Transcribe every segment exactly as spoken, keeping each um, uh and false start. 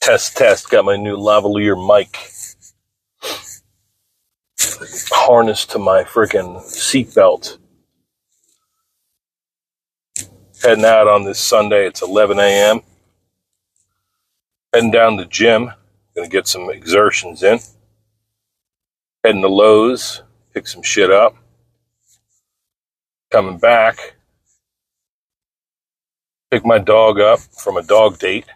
Test, test. Got my new lavalier mic harnessed to my freaking seatbelt. Heading out on this Sunday. It's eleven a.m. Heading down to the gym. Going to get some exertions in. Heading to Lowe's. Pick some shit up. Coming back. Pick my dog up from a dog date.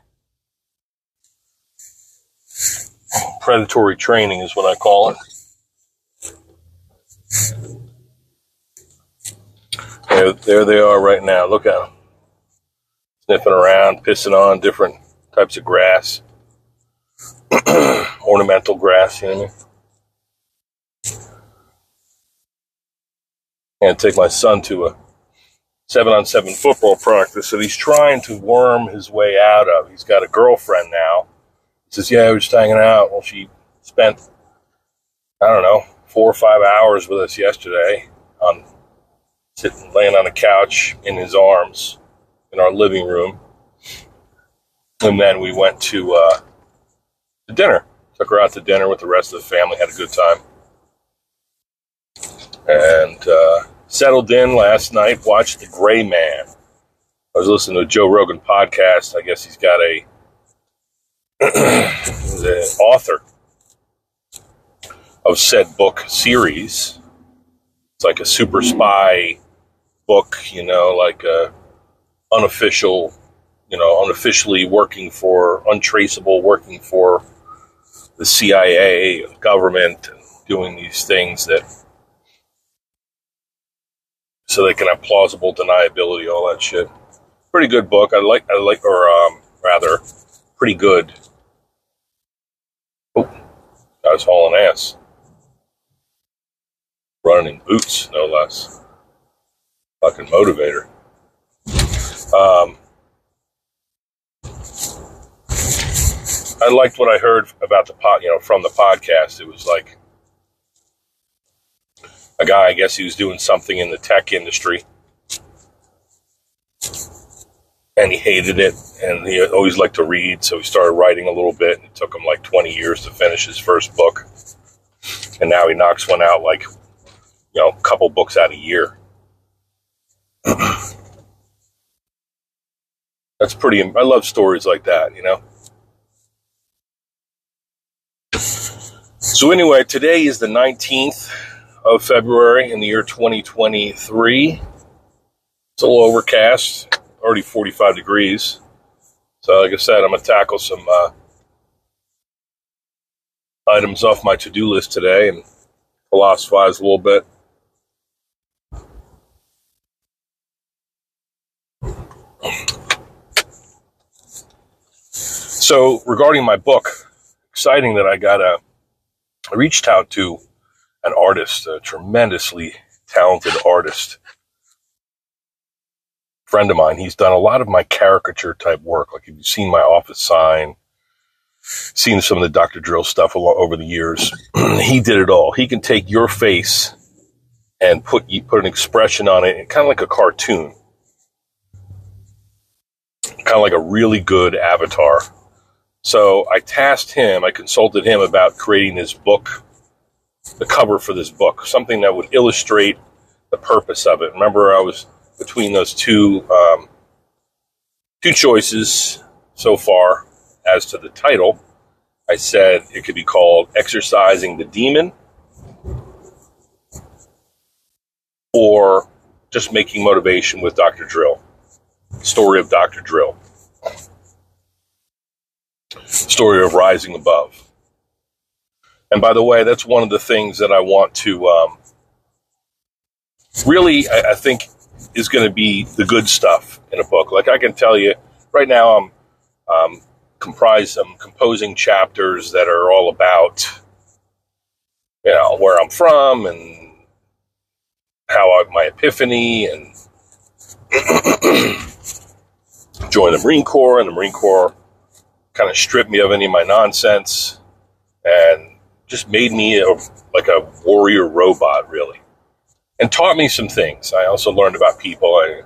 Predatory training is what I call it. There, there they are right now. Look at them. Sniffing around, pissing on different types of grass. Ornamental grass, you know what I mean? And take my son to a seven on seven football practice that he's trying to worm his way out of. He's got a girlfriend now. He says, yeah, we're just hanging out. Well, she spent, I don't know, four or five hours with us yesterday on sitting, laying on a couch in his arms in our living room. And then we went to, uh, to dinner. Took her out to dinner with the rest of the family. Had a good time. And, uh, settled in last night, watched The Gray Man. I was listening to a Joe Rogan podcast. I guess he's got a the author of said book series. It's like a super spy book, you know, like a unofficial, you know, unofficially working for, untraceable, working for the C I A, government, doing these things that so they can have plausible deniability, all that shit. Pretty good book. I like, I like, or um, rather, pretty good. Oh, I was hauling ass. Running in boots, no less. Fucking motivator. Um, I liked what I heard about the pod, you know, from the podcast. It was like, a guy, I guess he was doing something in the tech industry, and he hated it, and he always liked to read, so he started writing a little bit, and it took him like twenty years to finish his first book, and now he knocks one out like, you know, a couple books out a year. That's pretty, I love stories like that, you know? So anyway, today is the nineteenth of February in the year twenty twenty-three. It's a little overcast, already forty-five degrees. So like I said, I'm going to tackle some uh, items off my to-do list today and philosophize a little bit. So regarding my book, exciting that I got a, I reached out to an artist, a tremendously talented artist. Friend of mine, he's done a lot of my caricature type work. Like if you've seen my office sign, seen some of the Doctor Drill stuff over the years, he did it all. He can take your face and put you put an expression on it, and kind of like a cartoon. Kind of like a really good avatar. So I tasked him, I consulted him about creating this book, the cover for this book, something that would illustrate the purpose of it. Remember, I was between those two um, two choices so far as to the title. I said it could be called Exorcising the Demon or just Making Motivation with Doctor Drill, Story of Doctor Drill, Story of Rising Above. And by the way, that's one of the things that I want to um, really, I, I think, is going to be the good stuff in a book. Like I can tell you, right now I'm um, comprised, I'm composing chapters that are all about, you know, where I'm from and how I, my epiphany and joined the Marine Corps, and the Marine Corps kind of stripped me of any of my nonsense and just made me a, like a warrior robot, really, and taught me some things. I also learned about people. I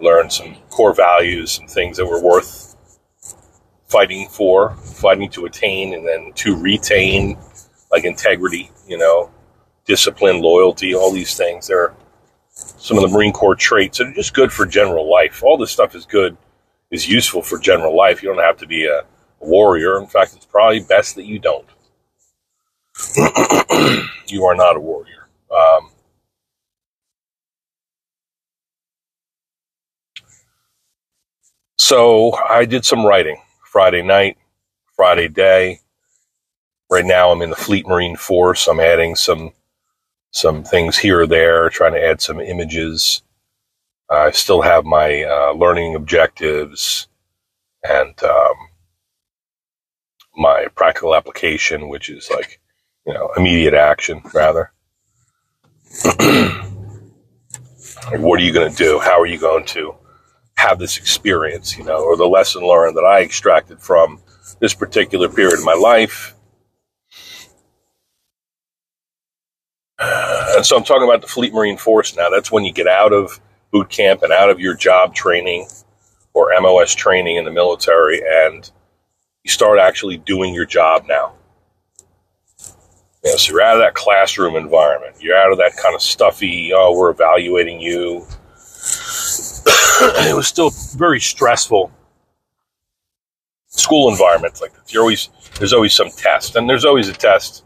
learned some core values, some things that were worth fighting for, fighting to attain, and then to retain, like integrity, you know, discipline, loyalty, all these things. They're some of the Marine Corps traits that are just good for general life. All this stuff is good, is useful for general life. You don't have to be a warrior. In fact, it's probably best that you don't. You are not a warrior. Um, so I did some writing Friday night, Friday day. Right now I'm in the Fleet Marine Force. I'm adding some some things here or there, trying to add some images. I still have my uh, learning objectives and um, my practical application, which is like, you know, immediate action, rather. What are you going to do? How are you going to have this experience, you know, or the lesson learned that I extracted from this particular period of my life? And so I'm talking about the Fleet Marine Force now. That's when you get out of boot camp and out of your job training or M O S training in the military, and you start actually doing your job now. You know, so you're out of that classroom environment. You're out of that kind of stuffy, oh, we're evaluating you. It was still very stressful school environment. Like you're always, there's always some test, and there's always a test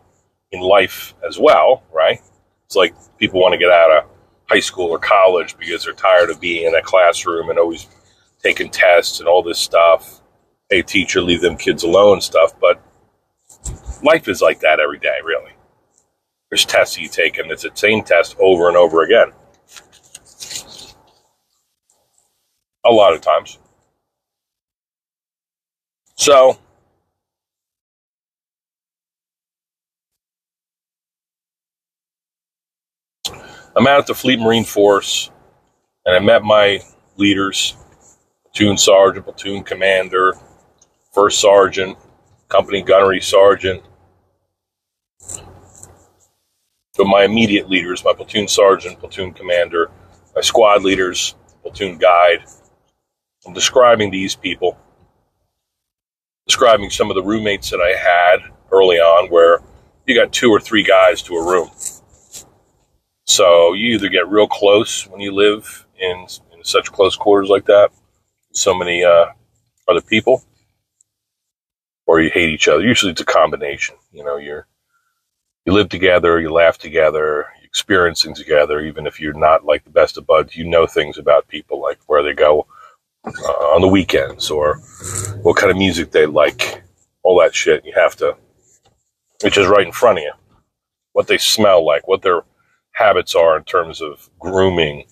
in life as well, right? It's like people want to get out of high school or college because they're tired of being in a classroom and always taking tests and all this stuff. Hey, teacher, leave them kids alone stuff. But life is like that every day, really. There's tests you take, and it's the same test over and over again. A lot of times. So I'm out at the Fleet Marine Force, and I met my leaders, platoon sergeant, platoon commander, first sergeant, company gunnery sergeant. But my immediate leaders, my platoon sergeant, platoon commander, my squad leaders, platoon guide. I'm describing these people, describing some of the roommates that I had early on, where you got two or three guys to a room. So you either get real close when you live in, in such close quarters like that, so many uh, other people, or you hate each other. Usually it's a combination. You know, you're you live together, you laugh together, you experience things together. Even if you're not like the best of buds, you know things about people, like where they go uh, on the weekends or what kind of music they like, all that shit. You have to, which is right in front of you, what they smell like, what they're habits are in terms of grooming,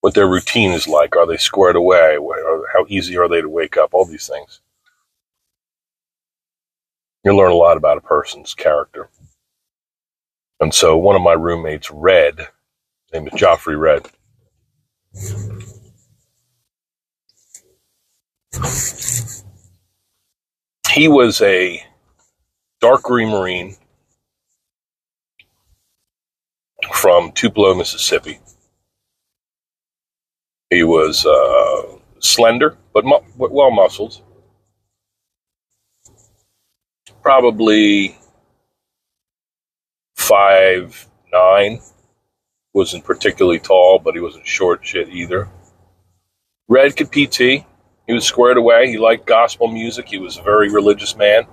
what their routine is like. Are they squared away? How easy are they to wake up? All these things. You learn a lot about a person's character. And so one of my roommates, Red, his name is Joffrey Red. He was a dark green Marine from Tupelo, Mississippi. He was uh, slender, but mu- well muscled. Probably five nine. Wasn't particularly tall, but he wasn't short shit either. Red could P T. He was squared away. He liked gospel music. He was a very religious man.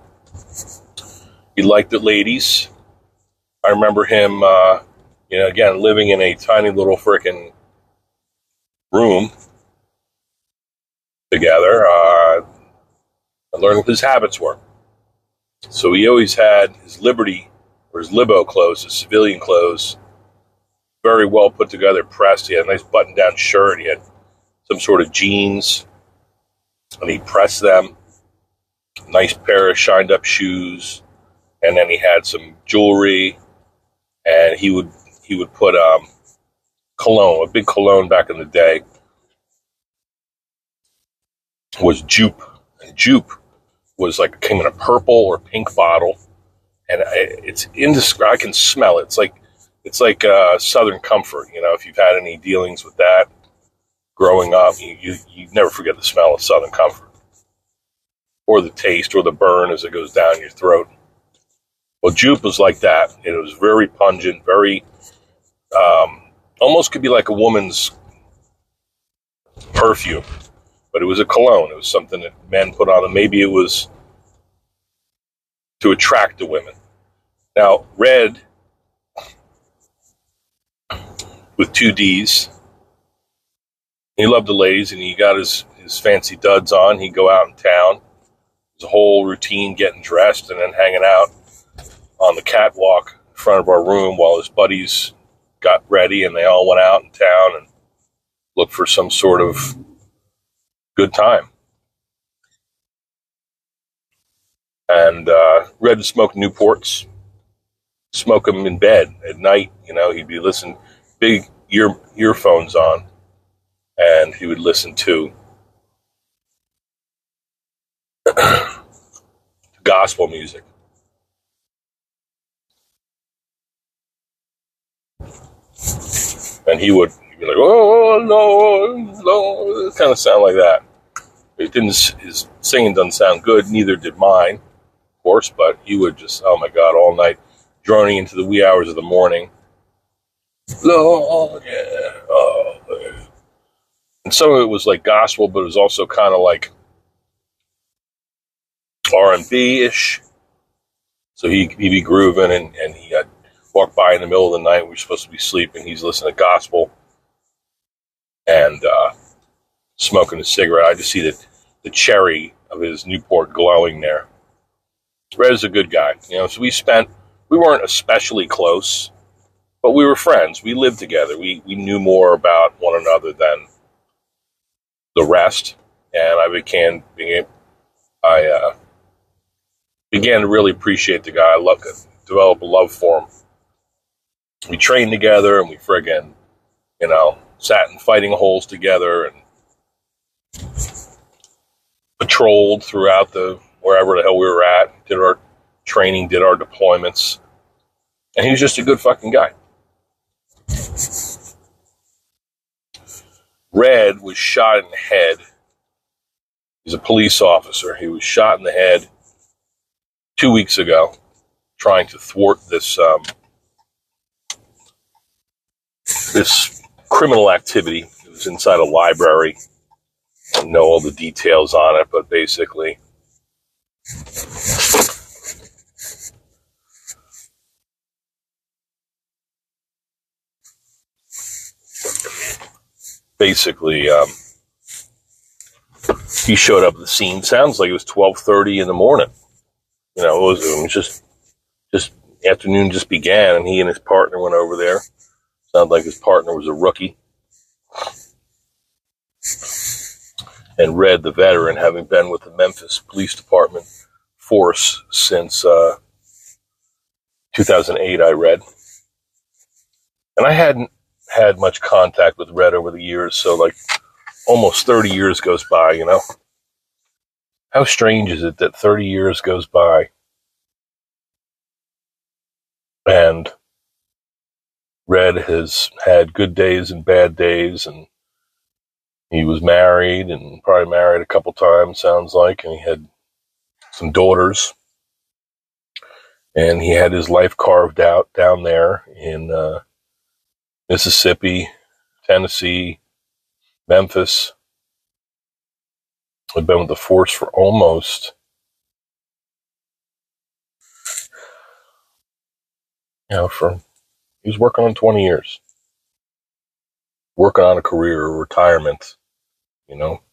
He liked the ladies. I remember him... Uh, You know, again, living in a tiny little frickin' room together, uh, I learned what his habits were. So he always had his liberty, or his libo clothes, his civilian clothes, very well put together, pressed. He had a nice button-down shirt. He had some sort of jeans, and he pressed them. Nice pair of shined-up shoes, and then he had some jewelry, and he would... He would put um, cologne, a big cologne back in the day, was Jupe. And Jupe was like, came in a purple or pink bottle. And I, it's indescribable. I can smell it. It's like, it's like uh, Southern Comfort. You know, if you've had any dealings with that growing up, you, you, you never forget the smell of Southern Comfort. or the taste or the burn as it goes down your throat. Well, jupe was like that, and it was very pungent, very, um, almost could be like a woman's perfume, but it was a cologne. It was something that men put on, and maybe it was to attract the women. Now, Red, with two D's, he loved the ladies, and he got his, his fancy duds on. He'd go out in town, his whole routine, getting dressed, and then hanging out on the catwalk in front of our room while his buddies got ready, and they all went out in town and looked for some sort of good time. And uh, Red would smoke Newports, smoke them in bed at night. You know, he'd be listening, big ear earphones on, and he would listen to gospel music. And he would be like, "Oh Lord, Lord," kind of sound like that. It didn't. His singing doesn't sound good. Neither did mine, of course. But he would just, oh my God, all night, droning into the wee hours of the morning. Lord, yeah, oh, yeah. And some of it was like gospel, but it was also kind of like R and B ish. So he he'd be grooving, and and he got. Walk by in the middle of the night. We're supposed to be sleeping. He's listening to gospel and uh, smoking a cigarette. I just see the, the cherry of his Newport glowing there. Red is a good guy. You know, so we spent, we weren't especially close, but we were friends. We lived together. We, we knew more about one another than the rest. And I began, began I uh, began to really appreciate the guy. I loved him, developed a love for him. We trained together, and we friggin', you know, sat in fighting holes together, and patrolled throughout the, wherever the hell we were at, did our training, did our deployments, and he was just a good fucking guy. Red was shot in the head. He's a police officer. He was shot in the head two weeks ago, trying to thwart this, um, this criminal activity. It was inside a library. I don't know all the details on it, but basically basically um, he showed up at the scene. Sounds like it was twelve thirty in the morning. You know, it was, it was just just afternoon just began, and he and his partner went over there. Sounded like his partner was a rookie. And Red, the veteran, having been with the Memphis Police Department force since uh, two thousand eight, I read. And I hadn't had much contact with Red over the years, so like almost thirty years goes by, you know? How strange is it that thirty years goes by and Red has had good days and bad days, and he was married and probably married a couple times, sounds like, and he had some daughters, and he had his life carved out down there in uh, Mississippi, Tennessee, Memphis. I've been with the force for almost, you know, for he was working on twenty years, working on a career, retirement, you know.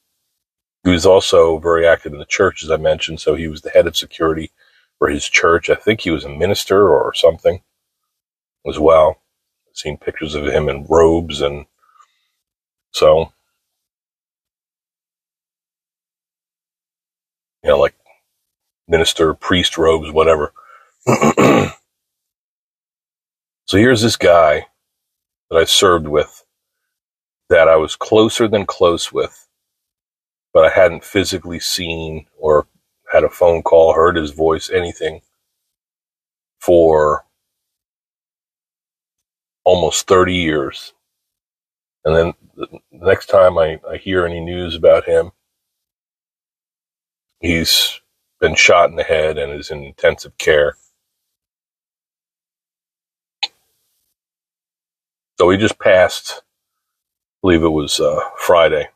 He was also very active in the church, as I mentioned, so he was the head of security for his church. I think he was a minister or something as well. I've seen pictures of him in robes, and so, you know, like minister, priest robes, whatever. So here's this guy that I served with, that I was closer than close with, but I hadn't physically seen or had a phone call, heard his voice, anything for almost thirty years. And then the next time I, I hear any news about him, he's been shot in the head and is in intensive care. So he just passed, I believe it was uh, Friday.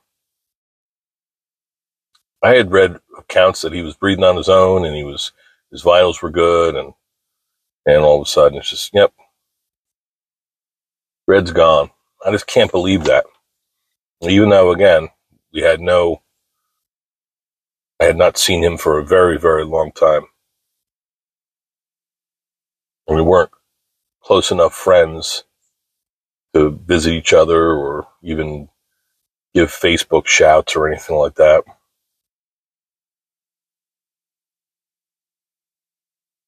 I had read accounts that he was breathing on his own and he was, his vitals were good. And, and all of a sudden it's just, yep, Red's gone. I just can't believe that. Even though, again, we had no, I had not seen him for a very, very long time. And we weren't close enough friends to visit each other or even give Facebook shouts or anything like that.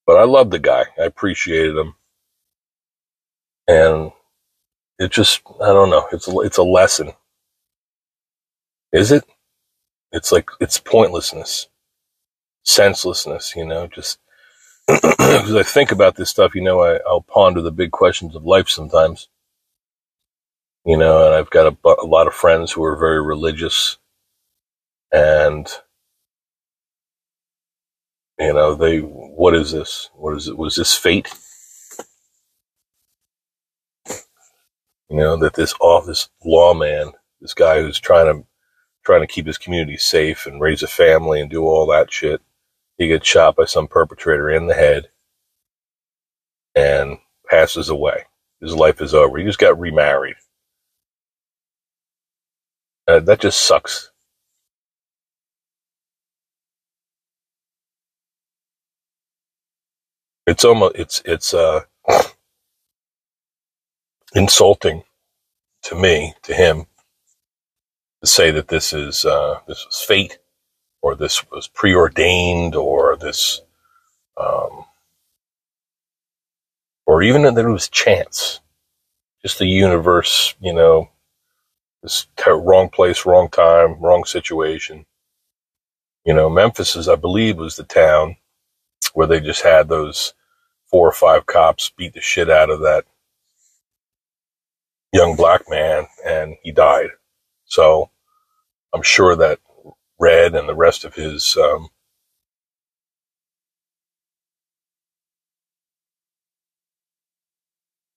But I loved the guy. I appreciated him. And it just, I don't know. It's a, it's a lesson. Is it? It's like, it's pointlessness, senselessness, you know, just because I think about this stuff, you know, I, I'll ponder the big questions of life sometimes. You know, and I've got a, a lot of friends who are very religious, and, you know, they, what is this? What is it? Was this fate? You know, that this office lawman, this guy who's trying to, trying to keep his community safe and raise a family and do all that shit, he gets shot by some perpetrator in the head and passes away. His life is over. He just got remarried. Uh, that just sucks. It's almost, it's, it's, uh, insulting to me, to him, to say that this is, uh, this was fate, or this was preordained, or this, um, or even that it was chance, just the universe, you know, this wrong place, wrong time, wrong situation. You know, Memphis is, I believe, was the town where they just had those four or five cops beat the shit out of that young black man, and he died. So I'm sure that Red and the rest of his um,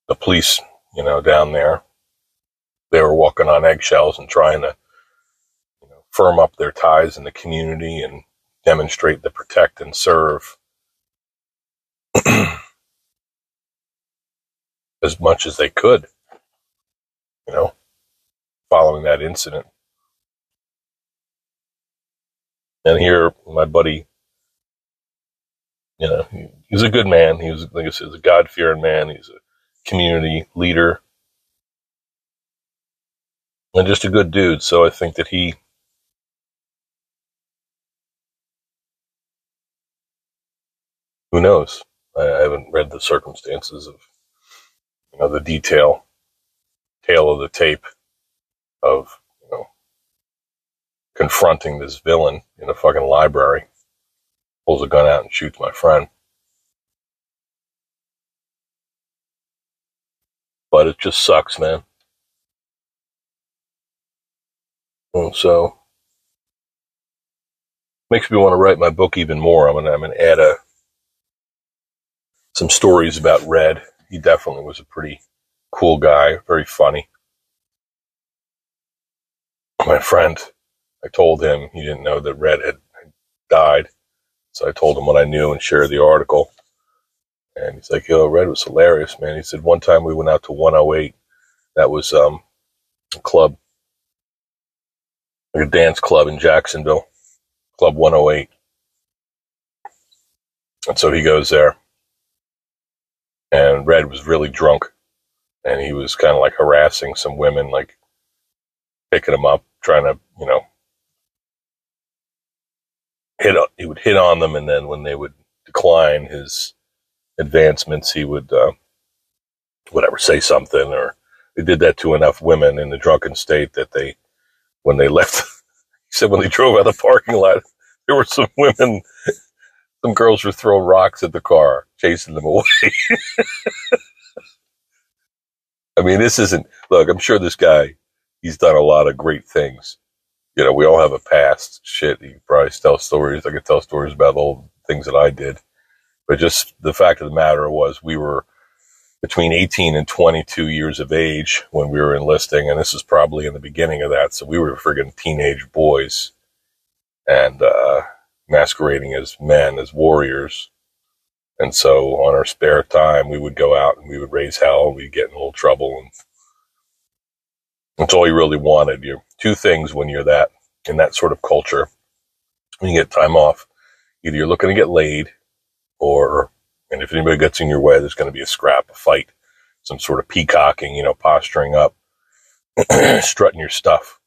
the police, you know, down there, they were walking on eggshells and trying to, you know, firm up their ties in the community and demonstrate the protect and serve as much as they could, you know, following that incident. And here, my buddy, you know, he, he's a good man. He was, like I said, a God-fearing man. He's a community leader. And just a good dude, so I think that he who knows? I, I haven't read the circumstances of, you know, the detail, tale of the tape of, you know, confronting this villain in a fucking library, pulls a gun out and shoots my friend. But it just sucks, man. So, makes me want to write my book even more. I'm gonna, I'm gonna add a, some stories about Red. He definitely was a pretty cool guy, very funny. My friend, I told him, he didn't know that Red had, had died, so I told him what I knew and shared the article. And he's like, "Yo, Red was hilarious, man." He said one time we went out to one oh eight. That was um, a club. A dance club in Jacksonville, Club one oh eight. And so he goes there, and Red was really drunk, and he was kind of like harassing some women, like picking them up, trying to, you know, hit on, he would hit on them, and then when they would decline his advancements, he would, uh, whatever, say something, or they did that to enough women in the drunken state that they, when they left, he said when they drove out of the parking lot, there were some women, some girls were throwing rocks at the car, chasing them away. I mean, this isn't, look, I'm sure this guy, he's done a lot of great things. you know, we all have a past. Shit, you can probably tell stories. I could tell stories about old things that I did. But just the fact of the matter was we were between eighteen and twenty-two years of age when we were enlisting, and this is probably in the beginning of that. So we were friggin' teenage boys and uh, masquerading as men, as warriors. And so on our spare time, we would go out and we would raise hell and we'd get in a little trouble. And that's all you really wanted. You're, two things when you're that, in that sort of culture, when you get time off, either you're looking to get laid, or, and if anybody gets in your way, there's going to be a scrap, a fight, some sort of peacocking, you know, posturing up, strutting your stuff.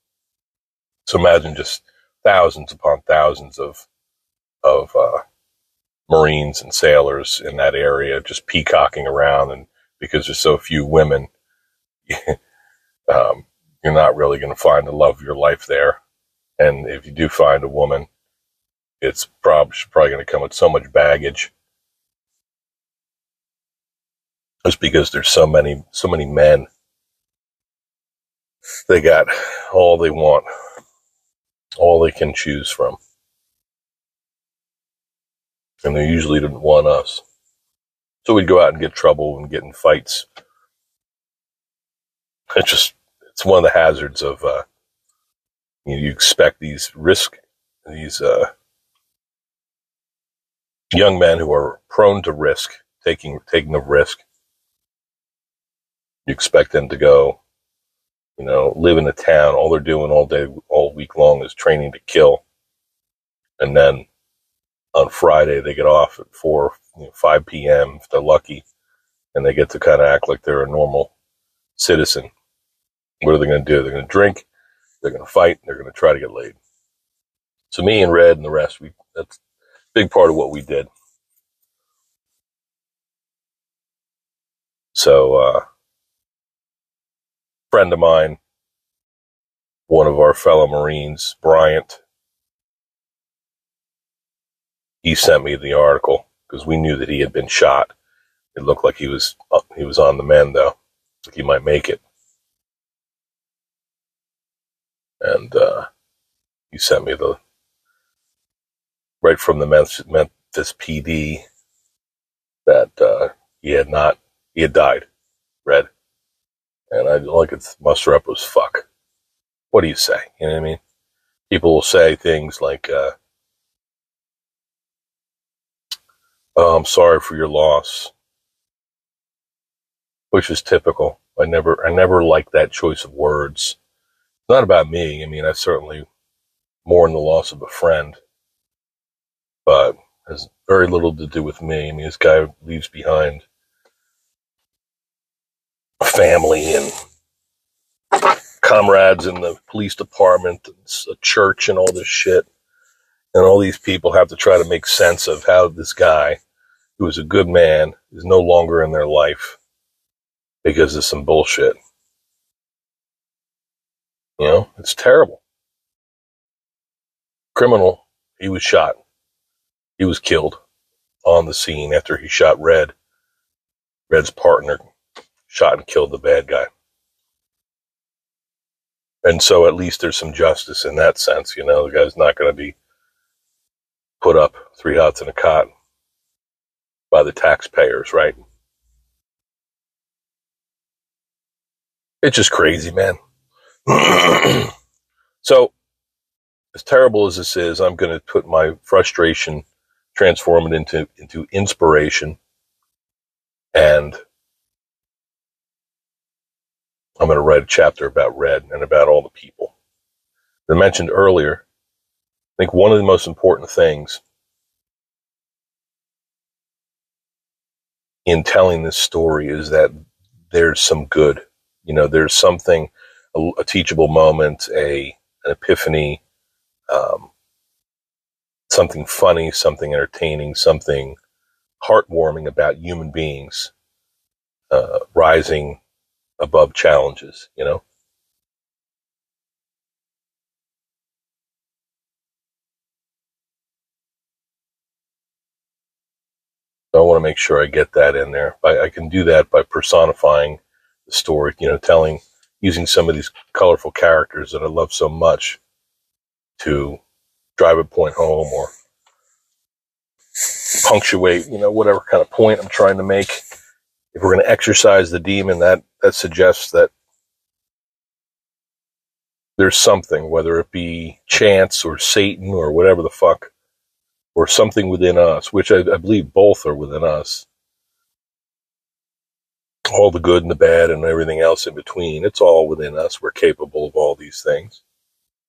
So imagine just thousands upon thousands of, of, uh, Marines and sailors in that area, just peacocking around. And because there's so few women, um, you're not really going to find the love of your life there. And if you do find a woman, it's prob- she's probably going to come with so much baggage. Just because there's so many, so many men, they got all they want, all they can choose from. And they usually didn't want us. So we'd go out and get trouble and get in fights. It's just, it's one of the hazards of, uh, you know, you expect these risk, these, uh, young men who are prone to risk, taking, taking the risk. You expect them to go, you know, live in a town. All they're doing all day, all week long is training to kill. And then on Friday, they get off at four, you know, five p.m. if they're lucky, and they get to kind of act like they're a normal citizen. What are they going to do? They're going to drink, they're going to fight, they're going to try to get laid. So me and Red and the rest, we that's a big part of what we did. So uh, a friend of mine, one of our fellow Marines, Bryant, he sent me the article because we knew that he had been shot. It looked like he was he was on the mend, though. Like he might make it. And uh, he sent me the right from the Memphis, Memphis P D that uh, he had not he had died, Red. And I all I could muster up was fuck. What do you say? You know what I mean? People will say things like, Uh, Oh, I'm sorry for your loss, which is typical. I never, I never like that choice of words. It's not about me. I mean, I certainly mourn the loss of a friend, but it has very little to do with me. I mean, this guy leaves behind a family and comrades in the police department, and a church, and all this shit. And all these people have to try to make sense of how this guy, who is a good man, is no longer in their life because of some bullshit. You know, it's terrible. Criminal, he was shot. He was killed on the scene after he shot Red. Red's partner shot and killed the bad guy. And so at least there's some justice in that sense. You know, the guy's not going to be put up three hots and a cot by the taxpayers, right? It's just crazy, man. So, as terrible as this is, I'm going to put my frustration, transform it into, into inspiration, and I'm going to write a chapter about Red and about all the people. As I mentioned earlier, I think one of the most important things in telling this story is that there's some good, you know, there's something, a, a teachable moment, a, an epiphany, um, something funny, something entertaining, something heartwarming about human beings, uh, rising above challenges, you know? I want to make sure I get that in there. I, I can do that by personifying the story, you know, telling, using some of these colorful characters that I love so much to drive a point home or punctuate, you know, whatever kind of point I'm trying to make. If we're going to exercise the demon, that, that suggests that there's something, whether it be chance or Satan or whatever the fuck, or something within us, which I, I believe both are within us. All the good and the bad and everything else in between, it's all within us. We're capable of all these things.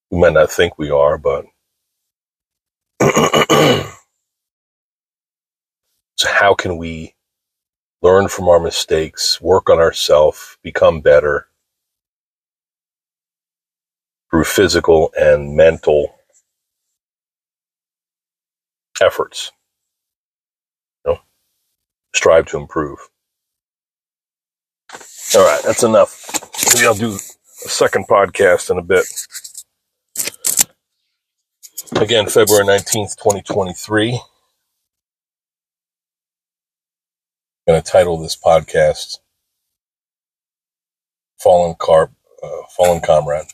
We might not think we are, but so how can we learn from our mistakes, work on ourselves, become better, through physical and mental efforts, you know, strive to improve. All right, that's enough. Maybe I'll do a second podcast in a bit. Again, February nineteenth, twenty twenty-three. I'm going to title this podcast Fallen Car, uh, Fallen Comrade.